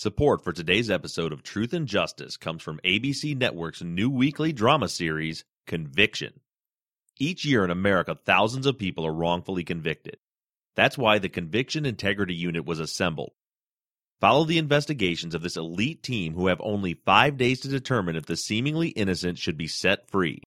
Support for today's episode of Truth and Justice comes from ABC Network's new weekly drama series, Conviction. Each year in America, thousands of people are wrongfully convicted. That's why the Conviction Integrity Unit was assembled. Follow the investigations of this elite team who have only 5 days to determine if the seemingly innocent should be set free.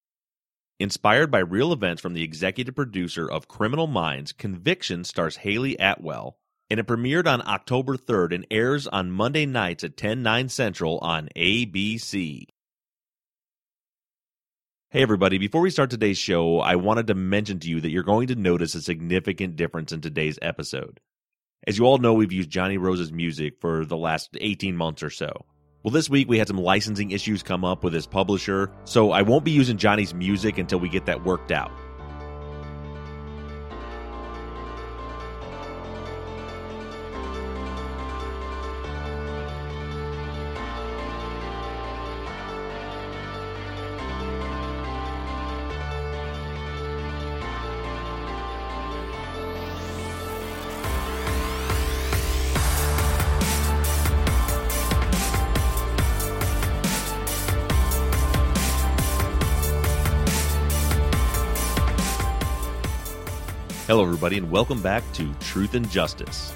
Inspired by real events from the executive producer of Criminal Minds, Conviction stars Haley Atwell, and it premiered on October 3rd and airs on Monday nights at 10, 9 Central on ABC. Hey everybody, before we start today's show, I wanted to mention to you that you're going to notice a significant difference in today's episode. As you all know, we've used Johnny Rose's music for the last 18 months or so. Well, this week we had some licensing issues come up with his publisher, so I won't be using Johnny's music until we get that worked out. Hello everybody and welcome back to Truth and Justice.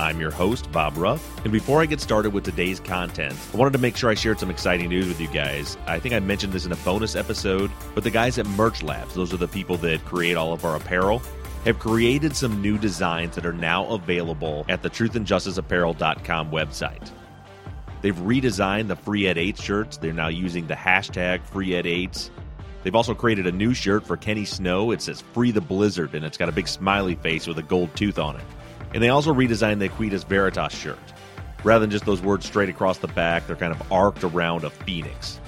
I'm your host, Bob Ruff, and before I get started with today's content, I wanted to make sure I shared some exciting news with you guys. I think I mentioned this in a bonus episode, but the guys at Merch Labs, those are the people that create all of our apparel, have created some new designs that are now available at the truthandjusticeapparel.com website. They've redesigned the Free at 8 shirts. They're now using the hashtag Free at 8s. They've also created a new shirt for Kenny Snow. It says Free the Blizzard, and it's got a big smiley face with a gold tooth on it. And they also redesigned the Aquitas Veritas shirt. Rather than just those words straight across the back, they're kind of arced around a phoenix.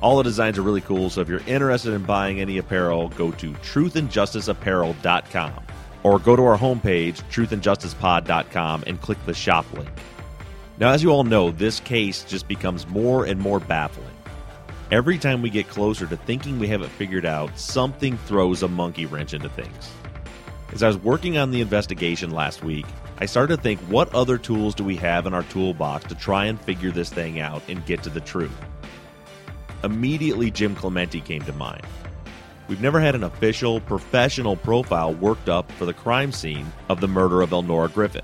All the designs are really cool, so if you're interested in buying any apparel, go to truthandjusticeapparel.com or go to our homepage, truthandjusticepod.com, and click the shop link. Now, as you all know, this case just becomes more and more baffling. Every time we get closer to thinking we have it figured out, something throws a monkey wrench into things. As I was working on the investigation last week, I started to think, what other tools do we have in our toolbox to try and figure this thing out and get to the truth? Immediately, Jim Clemente came to mind. We've never had an official, professional profile worked up for the crime scene of the murder of Elnora Griffin.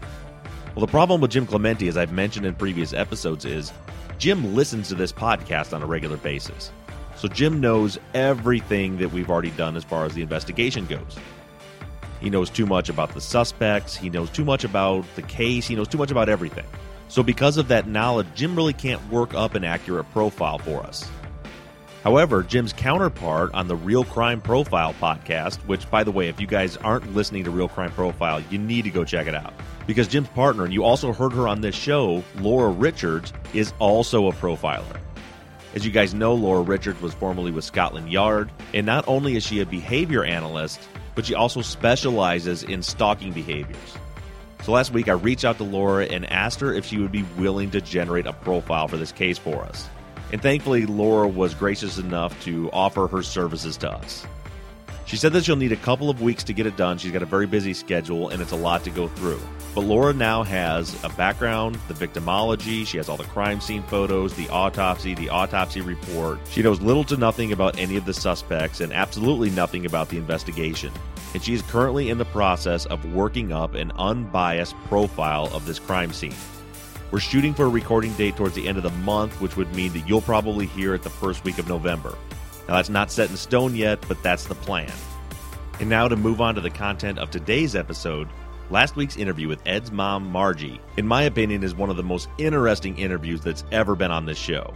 Well, the problem with Jim Clemente, as I've mentioned in previous episodes, is Jim listens to this podcast on a regular basis, so Jim knows everything that we've already done as far as the investigation goes. He knows too much about the suspects, he knows too much about the case, he knows too much about everything. So because of that knowledge, Jim really can't work up an accurate profile for us. However, Jim's counterpart on the Real Crime Profile podcast, which, by the way, if you guys aren't listening to Real Crime Profile, you need to go check it out. Because Jim's partner, and you also heard her on this show, Laura Richards, is also a profiler. As you guys know, Laura Richards was formerly with Scotland Yard, and not only is she a behavior analyst, but she also specializes in stalking behaviors. So last week I reached out to Laura and asked her if she would be willing to generate a profile for this case for us. And thankfully, Laura was gracious enough to offer her services to us. She said that she'll need a couple of weeks to get it done. She's got a very busy schedule, and it's a lot to go through. But Laura now has a background, the victimology, she has all the crime scene photos, the autopsy report. She knows little to nothing about any of the suspects and absolutely nothing about the investigation. And she is currently in the process of working up an unbiased profile of this crime scene. We're shooting for a recording date towards the end of the month, which would mean that you'll probably hear it the first week of November. Now, that's not set in stone yet, but that's the plan. And now to move on to the content of today's episode, last week's interview with Ed's mom, Margie, in my opinion, is one of the most interesting interviews that's ever been on this show.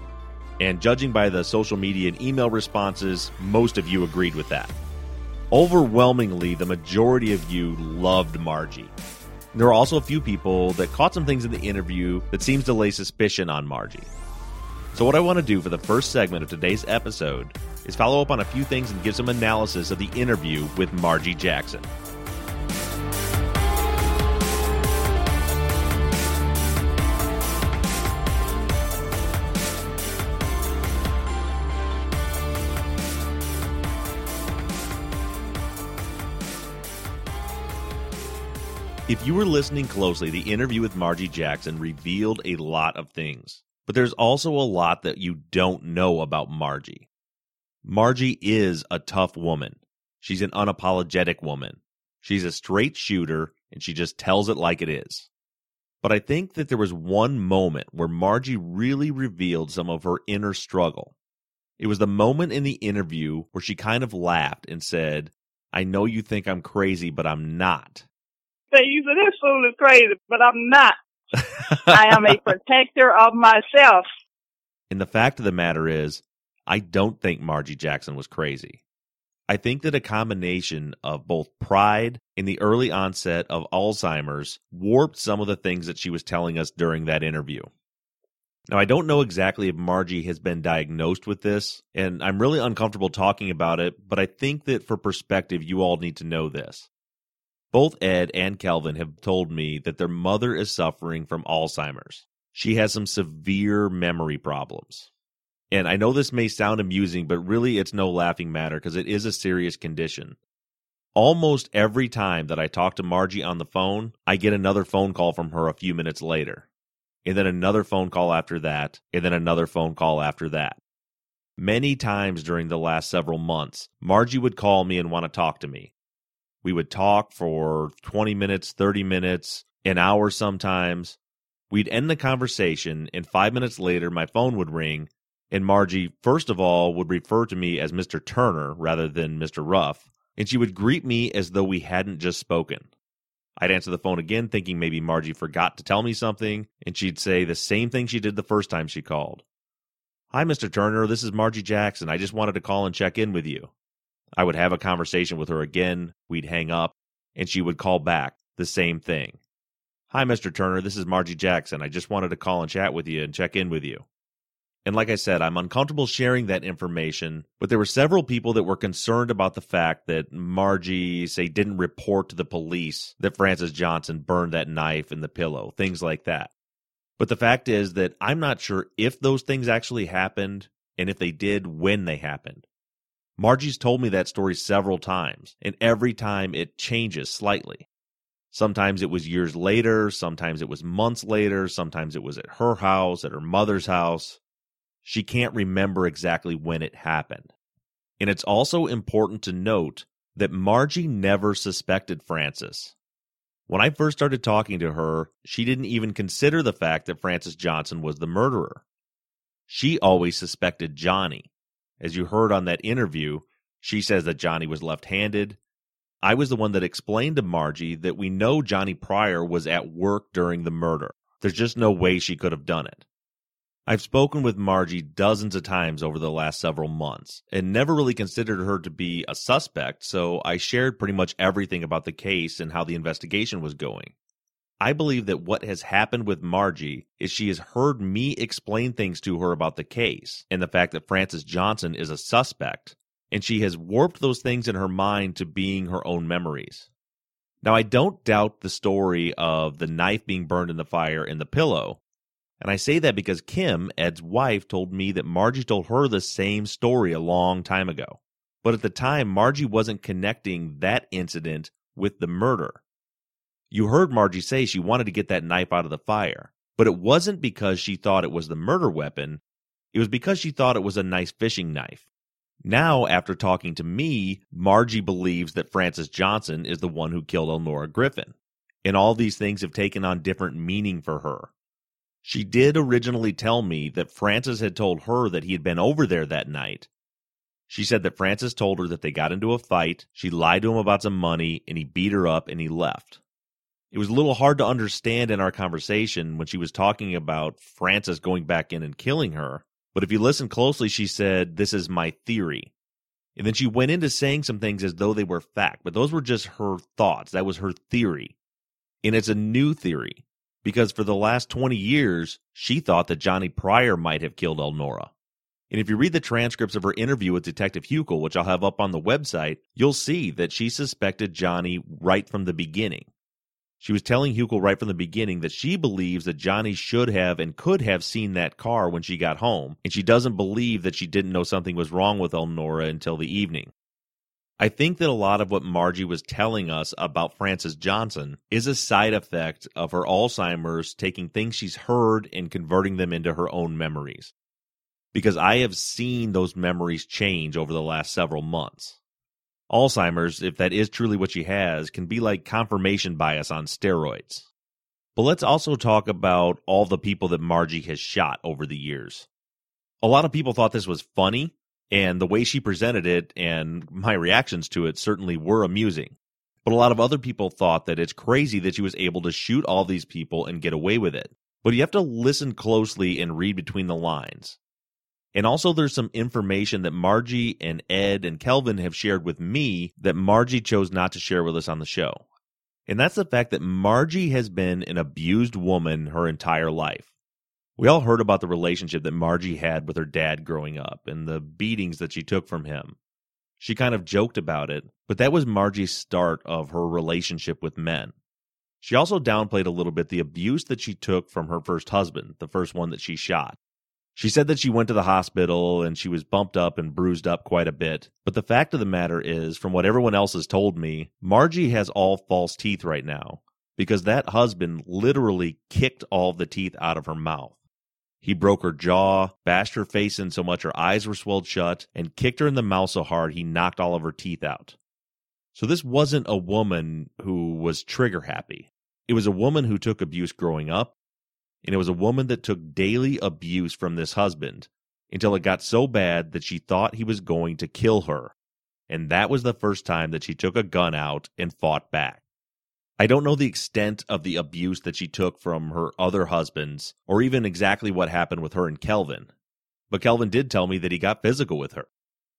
And judging by the social media and email responses, most of you agreed with that. Overwhelmingly, the majority of you loved Margie. There are also a few people that caught some things in the interview that seems to lay suspicion on Margie. So what I want to do for the first segment of today's episode is follow up on a few things and give some analysis of the interview with Margie Jackson. If you were listening closely, the interview with Margie Jackson revealed a lot of things, but there's also a lot that you don't know about Margie. Margie is a tough woman. She's an unapologetic woman. She's a straight shooter, and she just tells it like it is. But I think that there was one moment where Margie really revealed some of her inner struggle. It was the moment in the interview where she kind of laughed and said, "I know you think I'm crazy, but I'm not." They use it absolutely crazy, but I'm not. I am a protector of myself. And the fact of the matter is, I don't think Margie Jackson was crazy. I think that a combination of both pride and the early onset of Alzheimer's warped some of the things that she was telling us during that interview. Now, I don't know exactly if Margie has been diagnosed with this, and I'm really uncomfortable talking about it, but I think that for perspective, you all need to know this. Both Ed and Kelvin have told me that their mother is suffering from Alzheimer's. She has some severe memory problems. And I know this may sound amusing, but really it's no laughing matter because it is a serious condition. Almost every time that I talk to Margie on the phone, I get another phone call from her a few minutes later. And then another phone call after that, and then another phone call after that. Many times during the last several months, Margie would call me and want to talk to me. We would talk for 20 minutes, 30 minutes, an hour sometimes. We'd end the conversation, and 5 minutes later, my phone would ring, and Margie, first of all, would refer to me as Mr. Turner rather than Mr. Ruff, and she would greet me as though we hadn't just spoken. I'd answer the phone again, thinking maybe Margie forgot to tell me something, and she'd say the same thing she did the first time she called. "Hi, Mr. Turner, this is Margie Jackson. I just wanted to call and check in with you." I would have a conversation with her again, we'd hang up, and she would call back, the same thing. "Hi, Mr. Turner, this is Margie Jackson. I just wanted to call and chat with you and check in with you." And like I said, I'm uncomfortable sharing that information, but there were several people that were concerned about the fact that Margie, say, didn't report to the police that Francis Johnson burned that knife in the pillow, things like that. But the fact is that I'm not sure if those things actually happened, and if they did, when they happened. Margie's told me that story several times, and every time it changes slightly. Sometimes it was years later, sometimes it was months later, sometimes it was at her house, at her mother's house. She can't remember exactly when it happened. And it's also important to note that Margie never suspected Francis. When I first started talking to her, she didn't even consider the fact that Francis Johnson was the murderer. She always suspected Johnny. As you heard on that interview, she says that Johnny was left-handed. I was the one that explained to Margie that we know Johnny Pryor was at work during the murder. There's just no way she could have done it. I've spoken with Margie dozens of times over the last several months and never really considered her to be a suspect, so I shared pretty much everything about the case and how the investigation was going. I believe that what has happened with Margie is she has heard me explain things to her about the case and the fact that Francis Johnson is a suspect, and she has warped those things in her mind to being her own memories. Now, I don't doubt the story of the knife being burned in the fire and the pillow. And I say that because Kim, Ed's wife, told me that Margie told her the same story a long time ago. But at the time, Margie wasn't connecting that incident with the murder. You heard Margie say she wanted to get that knife out of the fire, but it wasn't because she thought it was the murder weapon. It was because she thought it was a nice fishing knife. Now, after talking to me, Margie believes that Francis Johnson is the one who killed Elnora Griffin. And all these things have taken on different meaning for her. She did originally tell me that Francis had told her that he had been over there that night. She said that Francis told her that they got into a fight, she lied to him about some money, and he beat her up and he left. It was a little hard to understand in our conversation when she was talking about Francis going back in and killing her, but if you listen closely, she said, "This is my theory." And then she went into saying some things as though they were fact, but those were just her thoughts. That was her theory. And it's a new theory. Because for the last 20 years, she thought that Johnny Pryor might have killed Elnora. And if you read the transcripts of her interview with Detective Huckel, which I'll have up on the website, you'll see that she suspected Johnny right from the beginning. She was telling Huckel right from the beginning that she believes that Johnny should have and could have seen that car when she got home, and she doesn't believe that she didn't know something was wrong with Elnora until the evening. I think that a lot of what Margie was telling us about Francis Johnson is a side effect of her Alzheimer's taking things she's heard and converting them into her own memories. Because I have seen those memories change over the last several months. Alzheimer's, if that is truly what she has, can be like confirmation bias on steroids. But let's also talk about all the people that Margie has shot over the years. A lot of people thought this was funny. And the way she presented it and my reactions to it certainly were amusing. But a lot of other people thought that it's crazy that she was able to shoot all these people and get away with it. But you have to listen closely and read between the lines. And also there's some information that Margie and Ed and Kelvin have shared with me that Margie chose not to share with us on the show. And that's the fact that Margie has been an abused woman her entire life. We all heard about the relationship that Margie had with her dad growing up and the beatings that she took from him. She kind of joked about it, but that was Margie's start of her relationship with men. She also downplayed a little bit the abuse that she took from her first husband, the first one that she shot. She said that she went to the hospital and she was bumped up and bruised up quite a bit, but the fact of the matter is, from what everyone else has told me, Margie has all false teeth right now because that husband literally kicked all the teeth out of her mouth. He broke her jaw, bashed her face in so much her eyes were swelled shut, and kicked her in the mouth so hard he knocked all of her teeth out. So this wasn't a woman who was trigger happy. It was a woman who took abuse growing up, and it was a woman that took daily abuse from this husband until it got so bad that she thought he was going to kill her. And that was the first time that she took a gun out and fought back. I don't know the extent of the abuse that she took from her other husbands, or even exactly what happened with her and Kelvin. But Kelvin did tell me that he got physical with her.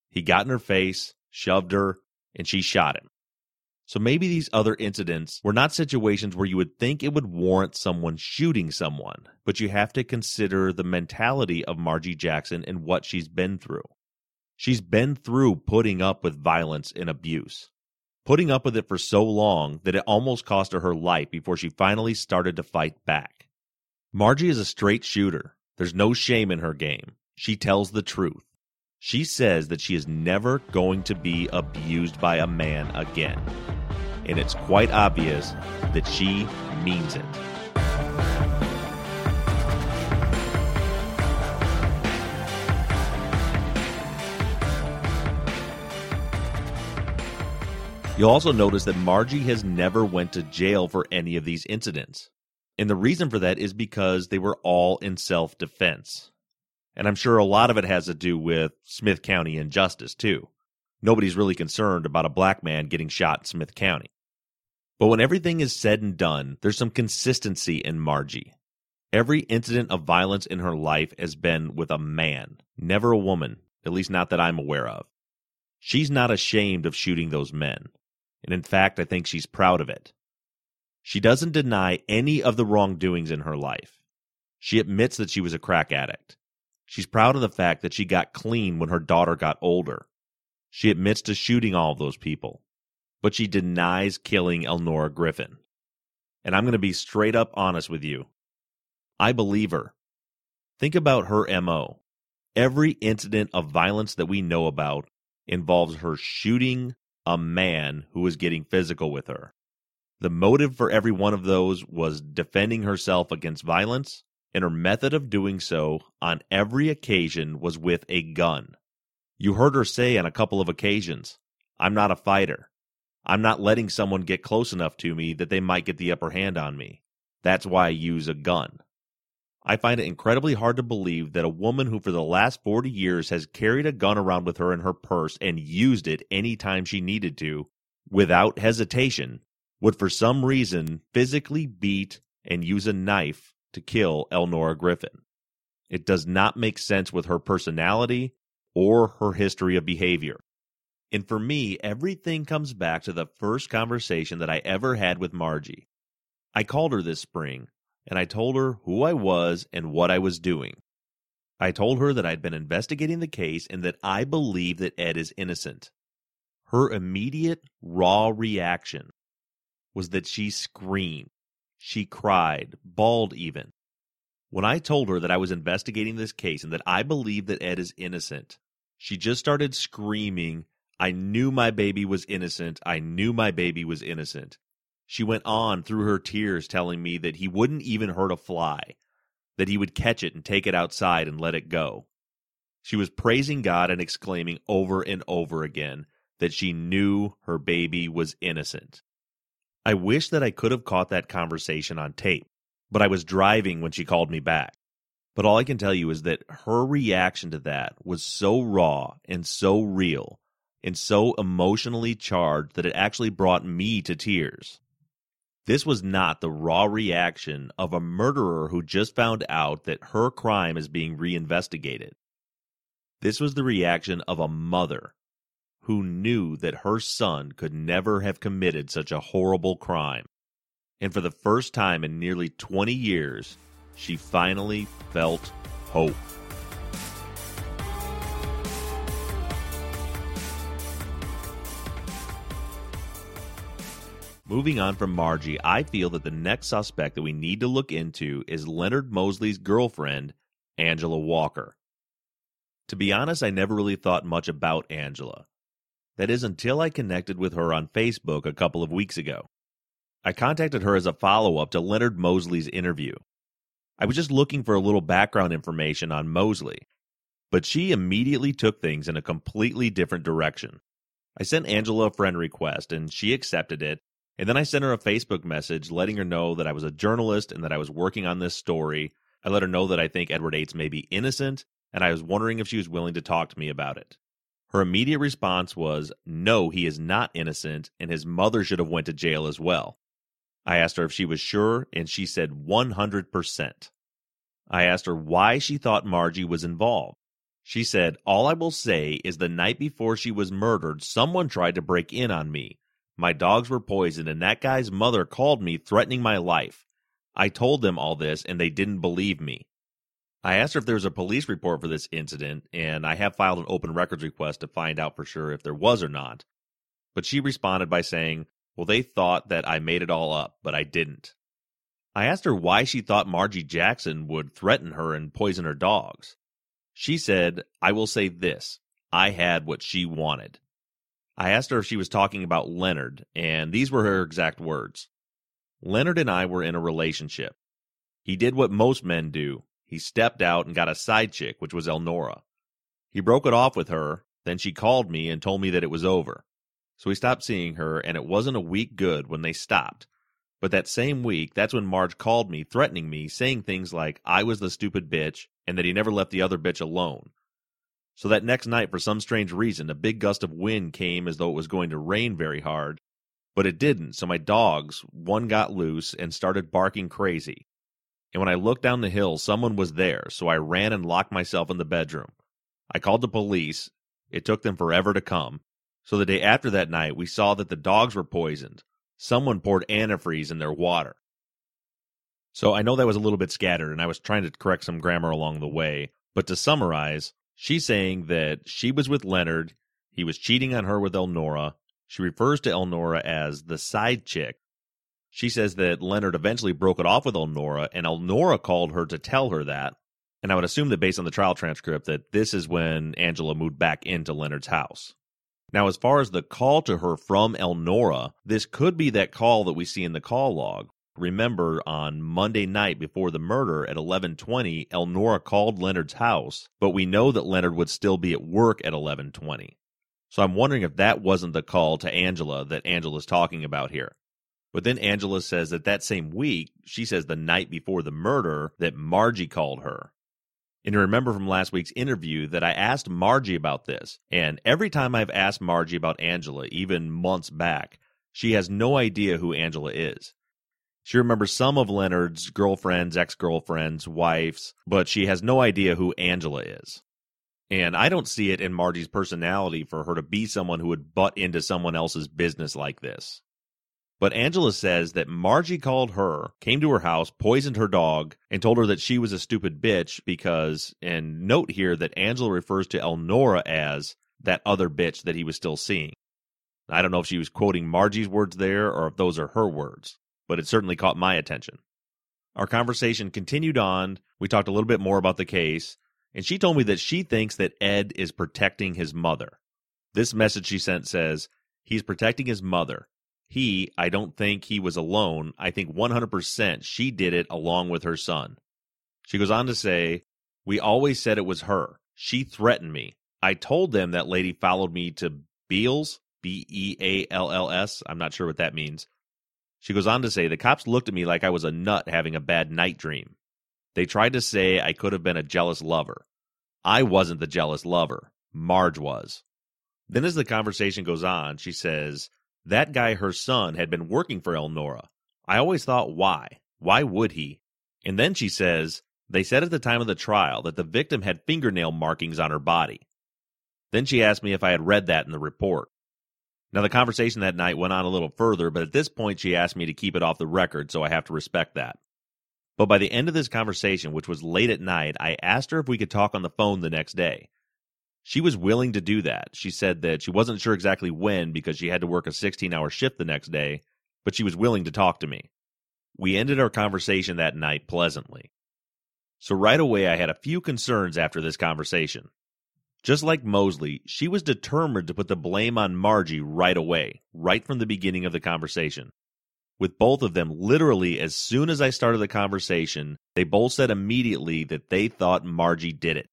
He got in her face, shoved her, and she shot him. So maybe these other incidents were not situations where you would think it would warrant someone shooting someone, but you have to consider the mentality of Margie Jackson and what she's been through. She's been through putting up with violence and abuse. Putting up with it for so long that it almost cost her her life before she finally started to fight back. Margie is a straight shooter. There's no shame in her game. She tells the truth. She says that she is never going to be abused by a man again. And it's quite obvious that she means it. You'll also notice that Margie has never went to jail for any of these incidents. And the reason for that is because they were all in self-defense. And I'm sure a lot of it has to do with Smith County injustice, too. Nobody's really concerned about a black man getting shot in Smith County. But when everything is said and done, there's some consistency in Margie. Every incident of violence in her life has been with a man, never a woman, at least not that I'm aware of. She's not ashamed of shooting those men. And in fact, I think she's proud of it. She doesn't deny any of the wrongdoings in her life. She admits that she was a crack addict. She's proud of the fact that she got clean when her daughter got older. She admits to shooting all of those people. But she denies killing Elnora Griffin. And I'm going to be straight up honest with you. I believe her. Think about her M.O. Every incident of violence that we know about involves her shooting a man who was getting physical with her. The motive for every one of those was defending herself against violence, and her method of doing so on every occasion was with a gun. You heard her say on a couple of occasions, "I'm not a fighter. I'm not letting someone get close enough to me that they might get the upper hand on me. That's why I use a gun." I find it incredibly hard to believe that a woman who for the last 40 years has carried a gun around with her in her purse and used it any time she needed to, without hesitation, would for some reason physically beat and use a knife to kill Elnora Griffin. It does not make sense with her personality or her history of behavior. And for me, everything comes back to the first conversation that I ever had with Margie. I called her this spring. And I told her who I was and what I was doing. I told her that I'd been investigating the case and that I believe that Ed is innocent. Her immediate, raw reaction was that she screamed. She cried, bawled even. When I told her that I was investigating this case and that I believed that Ed is innocent, she just started screaming, I knew my baby was innocent. I knew my baby was innocent. She went on through her tears telling me that he wouldn't even hurt a fly, that he would catch it and take it outside and let it go. She was praising God and exclaiming over and over again that she knew her baby was innocent. I wish that I could have caught that conversation on tape, but I was driving when she called me back. But all I can tell you is that her reaction to that was so raw and so real and so emotionally charged that it actually brought me to tears. This was not the raw reaction of a murderer who just found out that her crime is being reinvestigated. This was the reaction of a mother who knew that her son could never have committed such a horrible crime. And for the first time in nearly 20 years, she finally felt hope. Moving on from Margie, I feel that the next suspect that we need to look into is Leonard Mosley's girlfriend, Angela Walker. To be honest, I never really thought much about Angela. That is until I connected with her on Facebook a couple of weeks ago. I contacted her as a follow-up to Leonard Mosley's interview. I was just looking for a little background information on Mosley, but she immediately took things in a completely different direction. I sent Angela a friend request, and she accepted it. And then I sent her a Facebook message letting her know that I was a journalist and that I was working on this story. I let her know that I think Edward Yates may be innocent, and I was wondering if she was willing to talk to me about it. Her immediate response was, no, he is not innocent, and his mother should have went to jail as well. I asked her if she was sure, and she said 100%. I asked her why she thought Margie was involved. She said, all I will say is the night before she was murdered, someone tried to break in on me. My dogs were poisoned, and that guy's mother called me threatening my life. I told them all this, and they didn't believe me. I asked her if there was a police report for this incident, and I have filed an open records request to find out for sure if there was or not. But she responded by saying, well, they thought that I made it all up, but I didn't. I asked her why she thought Margie Jackson would threaten her and poison her dogs. She said, I will say this, I had what she wanted. I asked her if she was talking about Leonard, and these were her exact words. Leonard and I were in a relationship. He did what most men do. He stepped out and got a side chick, which was Elnora. He broke it off with her, then she called me and told me that it was over. So we stopped seeing her, and it wasn't a week good when they stopped. But that same week, that's when Marge called me, threatening me, saying things like I was the stupid bitch and that he never left the other bitch alone. So that next night, for some strange reason, a big gust of wind came as though it was going to rain very hard, but it didn't, so my dogs, one got loose and started barking crazy. And when I looked down the hill, someone was there, so I ran and locked myself in the bedroom. I called the police. It took them forever to come. So the day after that night, we saw that the dogs were poisoned. Someone poured antifreeze in their water. So I know that was a little bit scattered, and I was trying to correct some grammar along the way, but to summarize, she's saying that she was with Leonard, he was cheating on her with Elnora, she refers to Elnora as the side chick. She says that Leonard eventually broke it off with Elnora, and Elnora called her to tell her that, and I would assume that based on the trial transcript that this is when Angela moved back into Leonard's house. Now, as far as the call to her from Elnora, this could be that call that we see in the call log. Remember, on Monday night before the murder at 11:20, Elnora called Leonard's house, but we know that Leonard would still be at work at 11:20. So I'm wondering if that wasn't the call to Angela that Angela's talking about here. But then Angela says that same week, she says the night before the murder, that Margie called her. And you remember from last week's interview that I asked Margie about this, and every time I've asked Margie about Angela, even months back, she has no idea who Angela is. She remembers some of Leonard's girlfriends, ex-girlfriends, wives, but she has no idea who Angela is. And I don't see it in Margie's personality for her to be someone who would butt into someone else's business like this. But Angela says that Margie called her, came to her house, poisoned her dog, and told her that she was a stupid bitch because, and note here that Angela refers to Elnora as that other bitch that he was still seeing. I don't know if she was quoting Margie's words there or if those are her words, but it certainly caught my attention. Our conversation continued on. We talked a little bit more about the case, and she told me that she thinks that Ed is protecting his mother. This message she sent says, he's protecting his mother. I don't think he was alone. I think 100% she did it along with her son. She goes on to say, we always said it was her. She threatened me. I told them that lady followed me to Beals, B-E-A-L-L-S. I'm not sure what that means. She goes on to say, the cops looked at me like I was a nut having a bad night dream. They tried to say I could have been a jealous lover. I wasn't the jealous lover. Marge was. Then as the conversation goes on, she says, that guy, her son, had been working for Elnora. I always thought, why? Why would he? And then she says, they said at the time of the trial that the victim had fingernail markings on her body. Then she asked me if I had read that in the report. Now, the conversation that night went on a little further, but at this point, she asked me to keep it off the record, so I have to respect that. But by the end of this conversation, which was late at night, I asked her if we could talk on the phone the next day. She was willing to do that. She said that she wasn't sure exactly when because she had to work a 16-hour shift the next day, but she was willing to talk to me. We ended our conversation that night pleasantly. So right away, I had a few concerns after this conversation. Just like Mosley, she was determined to put the blame on Margie right away, right from the beginning of the conversation. With both of them, literally as soon as I started the conversation, they both said immediately that they thought Margie did it.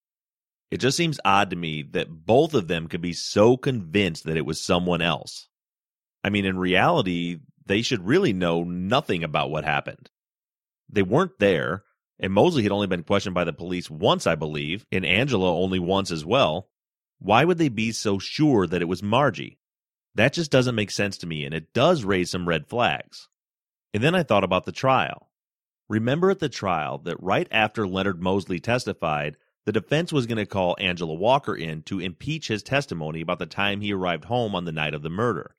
It just seems odd to me that both of them could be so convinced that it was someone else. I mean, in reality, they should really know nothing about what happened. They weren't there. And Mosley had only been questioned by the police once, I believe, and Angela only once as well. Why would they be so sure that it was Margie? That just doesn't make sense to me, and it does raise some red flags. And then I thought about the trial. Remember at the trial that right after Leonard Mosley testified, the defense was going to call Angela Walker in to impeach his testimony about the time he arrived home on the night of the murder.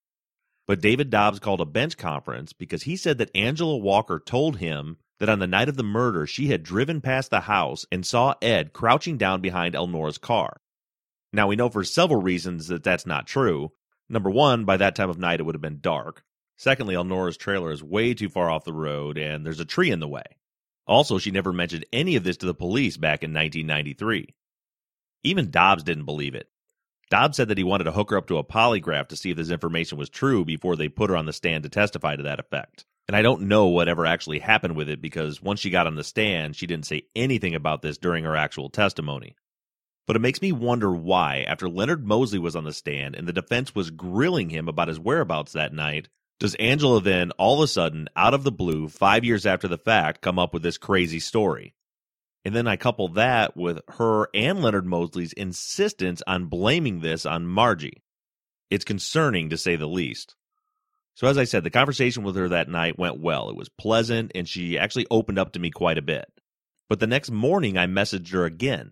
But David Dobbs called a bench conference because he said that Angela Walker told him that on the night of the murder, she had driven past the house and saw Ed crouching down behind Elnora's car. Now, we know for several reasons that that's not true. Number one, by that time of night, it would have been dark. Secondly, Elnora's trailer is way too far off the road, and there's a tree in the way. Also, she never mentioned any of this to the police back in 1993. Even Dobbs didn't believe it. Dobbs said that he wanted to hook her up to a polygraph to see if this information was true before they put her on the stand to testify to that effect. And I don't know whatever actually happened with it because once she got on the stand, she didn't say anything about this during her actual testimony. But it makes me wonder why, after Leonard Mosley was on the stand and the defense was grilling him about his whereabouts that night, does Angela then, all of a sudden, out of the blue, 5 years after the fact, come up with this crazy story? And then I couple that with her and Leonard Mosley's insistence on blaming this on Margie. It's concerning, to say the least. So as I said, the conversation with her that night went well. It was pleasant, and she actually opened up to me quite a bit. But the next morning, I messaged her again.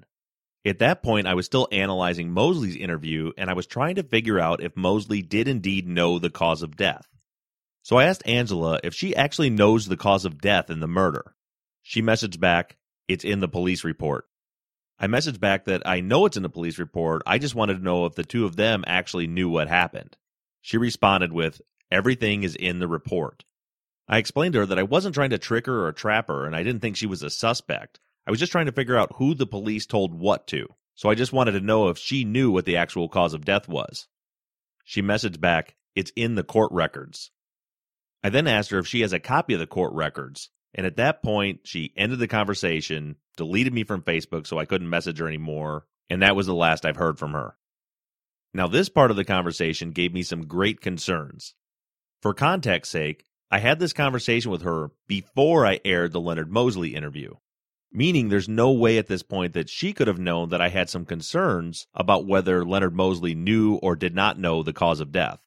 At that point, I was still analyzing Mosley's interview, and I was trying to figure out if Mosley did indeed know the cause of death. So I asked Angela if she actually knows the cause of death in the murder. She messaged back, "It's in the police report." I messaged back that I know it's in the police report. I just wanted to know if the two of them actually knew what happened. She responded with, "Everything is in the report." I explained to her that I wasn't trying to trick her or trap her, and I didn't think she was a suspect. I was just trying to figure out who the police told what to, so I just wanted to know if she knew what the actual cause of death was. She messaged back, "It's in the court records." I then asked her if she has a copy of the court records, and at that point, she ended the conversation, deleted me from Facebook so I couldn't message her anymore, and that was the last I've heard from her. Now, this part of the conversation gave me some great concerns. For context's sake, I had this conversation with her before I aired the Leonard Mosley interview, meaning there's no way at this point that she could have known that I had some concerns about whether Leonard Mosley knew or did not know the cause of death.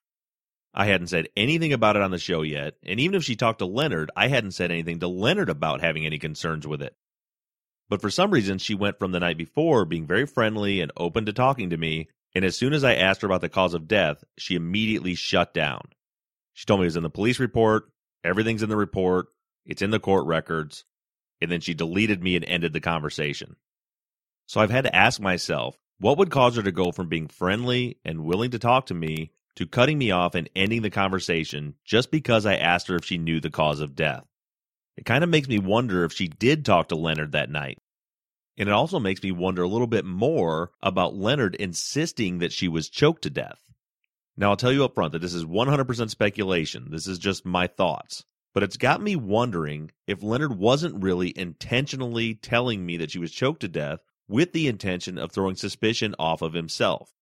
I hadn't said anything about it on the show yet, and even if she talked to Leonard, I hadn't said anything to Leonard about having any concerns with it. But for some reason, she went from the night before being very friendly and open to talking to me, and as soon as I asked her about the cause of death, she immediately shut down. She told me it was in the police report, everything's in the report, it's in the court records, and then she deleted me and ended the conversation. So I've had to ask myself, what would cause her to go from being friendly and willing to talk to me to cutting me off and ending the conversation just because I asked her if she knew the cause of death? It kind of makes me wonder if she did talk to Leonard that night. And it also makes me wonder a little bit more about Leonard insisting that she was choked to death. Now, I'll tell you up front that this is 100% speculation. This is just my thoughts. But it's got me wondering if Leonard wasn't really intentionally telling me that she was choked to death with the intention of throwing suspicion off of himself.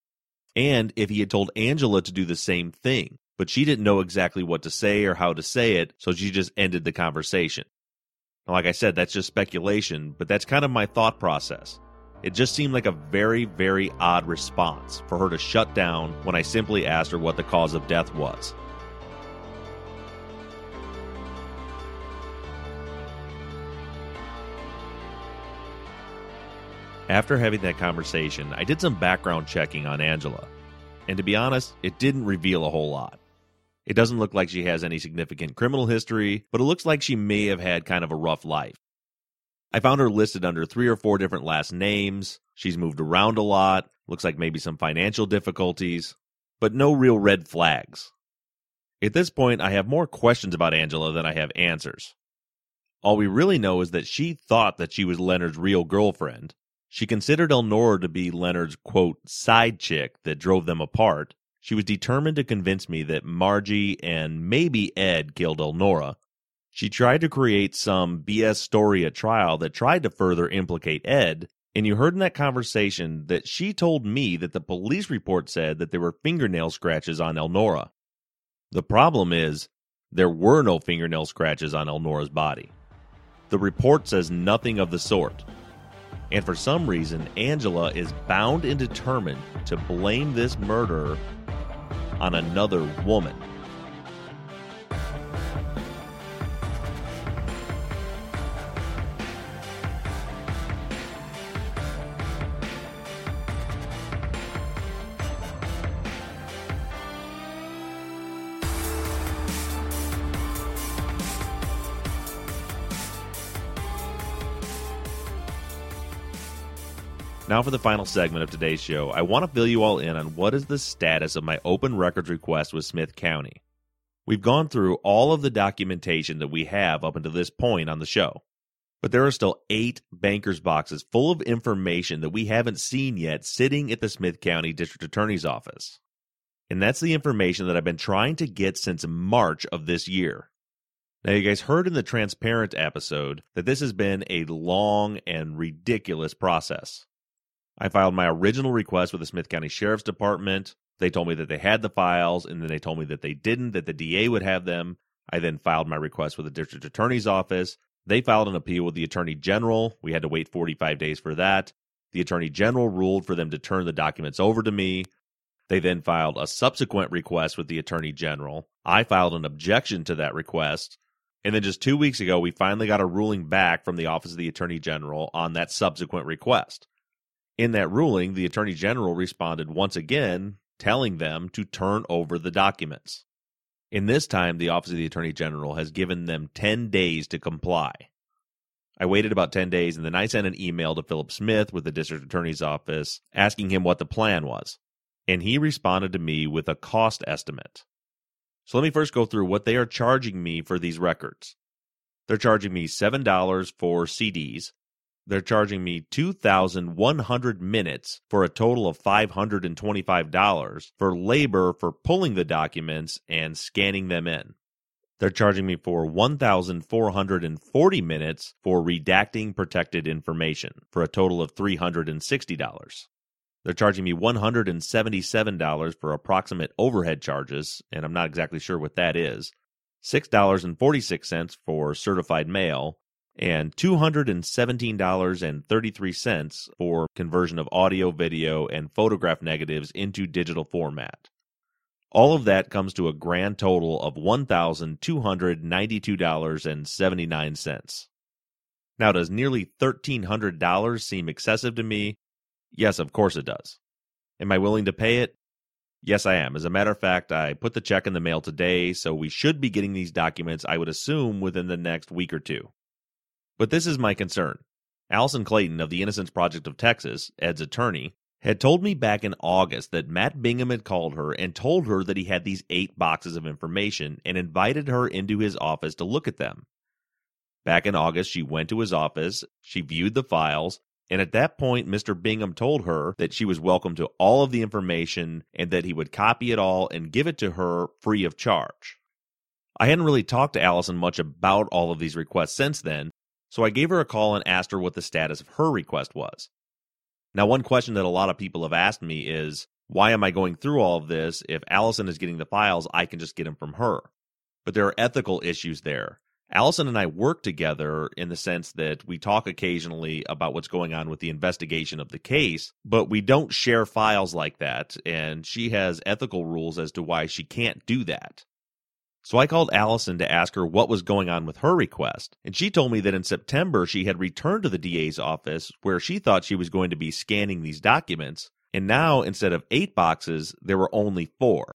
And if he had told Angela to do the same thing, but she didn't know exactly what to say or how to say it, so she just ended the conversation. Now, like I said, that's just speculation, but that's kind of my thought process. It just seemed like a very, very odd response for her to shut down when I simply asked her what the cause of death was. After having that conversation, I did some background checking on Angela, and to be honest, it didn't reveal a whole lot. It doesn't look like she has any significant criminal history, but it looks like she may have had kind of a rough life. I found her listed under 3 or 4 different last names. She's moved around a lot. Looks like maybe some financial difficulties, but no real red flags. At this point, I have more questions about Angela than I have answers. All we really know is that she thought that she was Leonard's real girlfriend. She considered Elnora to be Leonard's, quote, side chick that drove them apart. She was determined to convince me that Margie and maybe Ed killed Elnora. She tried to create some BS story at trial that tried to further implicate Ed, and you heard in that conversation that she told me that the police report said that there were fingernail scratches on Elnora. The problem is, there were no fingernail scratches on Elnora's body. The report says nothing of the sort. And for some reason, Angela is bound and determined to blame this murder on another woman. Now for the final segment of today's show, I want to fill you all in on what is the status of my open records request with Smith County. We've gone through all of the documentation that we have up until this point on the show, but there are still 8 banker's boxes full of information that we haven't seen yet sitting at the Smith County District Attorney's Office. And that's the information that I've been trying to get since March of this year. Now, you guys heard in the Transparent episode that this has been a long and ridiculous process. I filed my original request with the Smith County Sheriff's Department. They told me that they had the files, and then they told me that they didn't, that the DA would have them. I then filed my request with the District Attorney's Office. They filed an appeal with the Attorney General. We had to wait 45 days for that. The Attorney General ruled for them to turn the documents over to me. They then filed a subsequent request with the Attorney General. I filed an objection to that request. And then just 2 weeks ago, we finally got a ruling back from the Office of the Attorney General on that subsequent request. In that ruling, the Attorney General responded once again, telling them to turn over the documents. And this time, the Office of the Attorney General has given them 10 days to comply. I waited about 10 days, and then I sent an email to Philip Smith with the District Attorney's Office asking him what the plan was. And he responded to me with a cost estimate. So let me first go through what they are charging me for these records. They're charging me $7 for CDs. They're charging me 2,100 minutes for a total of $525 for labor for pulling the documents and scanning them in. They're charging me for 1,440 minutes for redacting protected information for a total of $360. They're charging me $177 for approximate overhead charges, and I'm not exactly sure what that is, $6.46 for certified mail, and $217.33 for conversion of audio, video, and photograph negatives into digital format. All of that comes to a grand total of $1,292.79. Now, does nearly $1,300 seem excessive to me? Yes, of course it does. Am I willing to pay it? Yes, I am. As a matter of fact, I put the check in the mail today, so we should be getting these documents, I would assume, within the next week or two. But this is my concern. Allison Clayton of the Innocence Project of Texas, Ed's attorney, had told me back in August that Matt Bingham had called her and told her that he had these 8 boxes of information and invited her into his office to look at them. Back in August, she went to his office, she viewed the files, And at that point, Mr. Bingham told her that she was welcome to all of the information and that he would copy it all and give it to her free of charge. I hadn't really talked to Allison much about all of these requests since then, so I gave her a call and asked her what the status of her request was. Now, one question that a lot of people have asked me is, why am I going through all of this? If Allison is getting the files, I can just get them from her. But there are ethical issues there. Allison and I work together in the sense that we talk occasionally about what's going on with the investigation of the case, but we don't share files like that, and she has ethical rules as to why she can't do that. So I called Allison to ask her what was going on with her request, and she told me that in September she had returned to the DA's office where she thought she was going to be scanning these documents, and now instead of 8 boxes, there were only 4.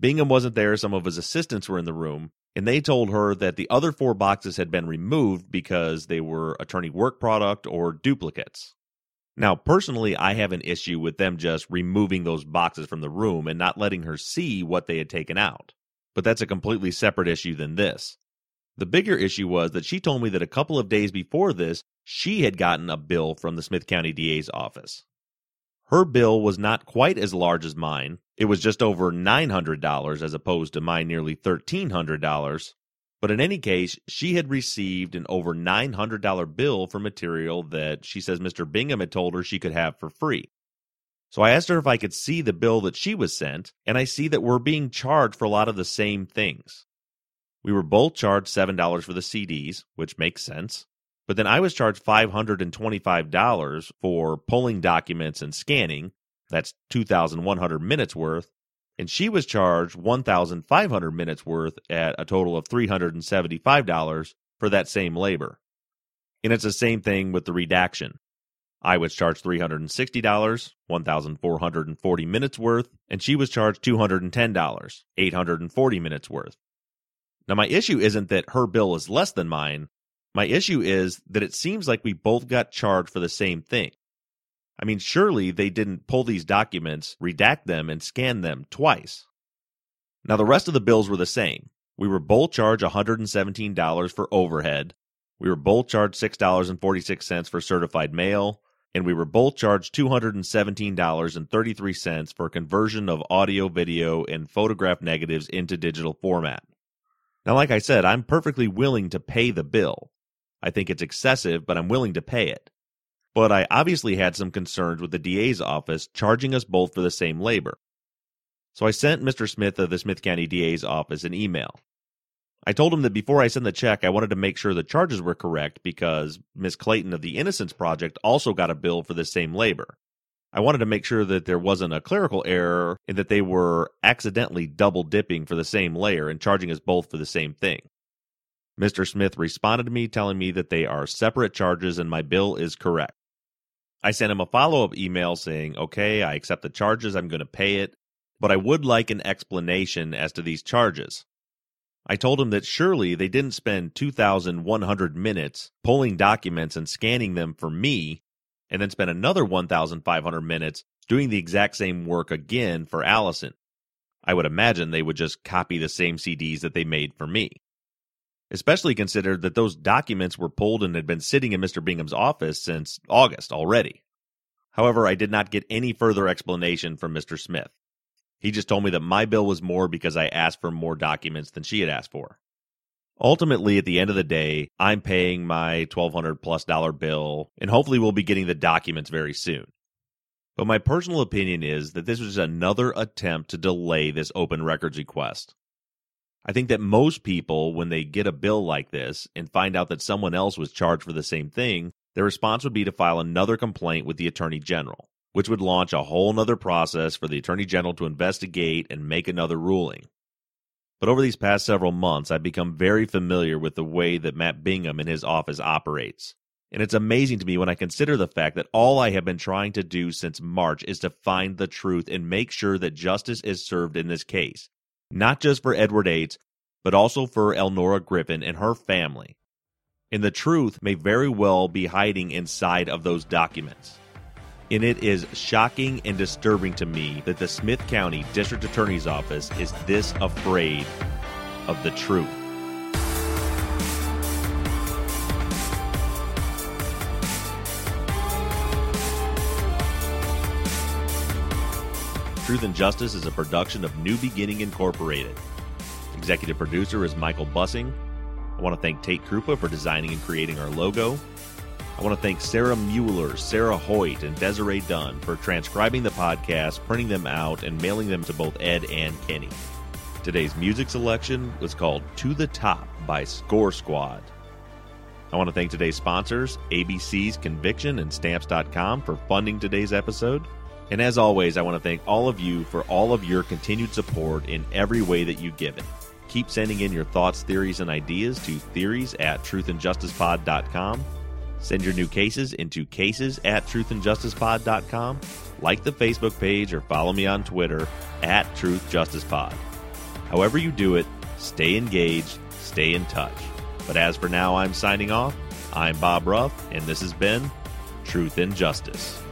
Bingham wasn't there, some of his assistants were in the room, and they told her that the other 4 boxes had been removed because they were attorney work product or duplicates. Now, personally, I have an issue with them just removing those boxes from the room and not letting her see what they had taken out. But that's a completely separate issue than this. The bigger issue was that she told me that a couple of days before this, she had gotten a bill from the Smith County DA's office. Her bill was not quite as large as mine. It was just over $900 as opposed to my nearly $1,300. But in any case, she had received an over $900 bill for material that she says Mr. Bingham had told her she could have for free. So I asked her if I could see the bill that she was sent, and I see that we're being charged for a lot of the same things. We were both charged $7 for the CDs, which makes sense. But then I was charged $525 for pulling documents and scanning. That's 2,100 minutes worth. And she was charged 1,500 minutes worth at a total of $375 for that same labor. And it's the same thing with the redaction. I was charged $360, 1,440 minutes worth, and she was charged $210, 840 minutes worth. Now, my issue isn't that her bill is less than mine. My issue is that it seems like we both got charged for the same thing. I mean, surely they didn't pull these documents, redact them, and scan them twice. Now, the rest of the bills were the same. We were both charged $117 for overhead. We were both charged $6.46 for certified mail. And we were both charged $217.33 for conversion of audio, video, and photograph negatives into digital format. Now, like I said, I'm perfectly willing to pay the bill. I think it's excessive, but I'm willing to pay it. But I obviously had some concerns with the DA's office charging us both for the same labor. So I sent Mr. Smith of the Smith County DA's office an email. I told him that before I sent the check, I wanted to make sure the charges were correct because Ms. Clayton of the Innocence Project also got a bill for the same labor. I wanted to make sure that there wasn't a clerical error and that they were accidentally double-dipping for the same layer and charging us both for the same thing. Mr. Smith responded to me telling me that they are separate charges and my bill is correct. I sent him a follow-up email saying, okay, I accept the charges, I'm going to pay it, but I would like an explanation as to these charges. I told him that surely they didn't spend 2,100 minutes pulling documents and scanning them for me, and then spent another 1,500 minutes doing the exact same work again for Allison. I would imagine they would just copy the same CDs that they made for me. Especially considered that those documents were pulled and had been sitting in Mr. Bingham's office since August already. However, I did not get any further explanation from Mr. Smith. He just told me that my bill was more because I asked for more documents than she had asked for. Ultimately, at the end of the day, I'm paying my $1,200-plus bill, and hopefully we'll be getting the documents very soon. But my personal opinion is that this was another attempt to delay this open records request. I think that most people, when they get a bill like this and find out that someone else was charged for the same thing, their response would be to file another complaint with the Attorney General, which would launch a whole nother process for the Attorney General to investigate and make another ruling. But over these past several months, I've become very familiar with the way that Matt Bingham and his office operates. And it's amazing to me when I consider the fact that all I have been trying to do since March is to find the truth and make sure that justice is served in this case, not just for Edward Yates, but also for Elnora Griffin and her family. And the truth may very well be hiding inside of those documents. And it is shocking and disturbing to me that the Smith County District Attorney's Office is this afraid of the truth. Truth and Justice is a production of New Beginning Incorporated. Executive producer is Michael Bussing. I want to thank Tate Krupa for designing and creating our logo. I want to thank Sarah Mueller, Sarah Hoyt, and Desiree Dunn for transcribing the podcast, printing them out, and mailing them to both Ed and Kenny. Today's music selection was called To the Top by Score Squad. I want to thank today's sponsors, ABC's Conviction and Stamps.com, for funding today's episode. And as always, I want to thank all of you for all of your continued support in every way that you give it. Keep sending in your thoughts, theories, and ideas to theories@truthandjusticepod.com. Send your new cases into cases@truthandjusticepod.com. Like the Facebook page or follow me on Twitter @TruthJusticePod. However you do it, stay engaged, stay in touch. But as for now, I'm signing off. I'm Bob Ruff, and this has been Truth and Justice.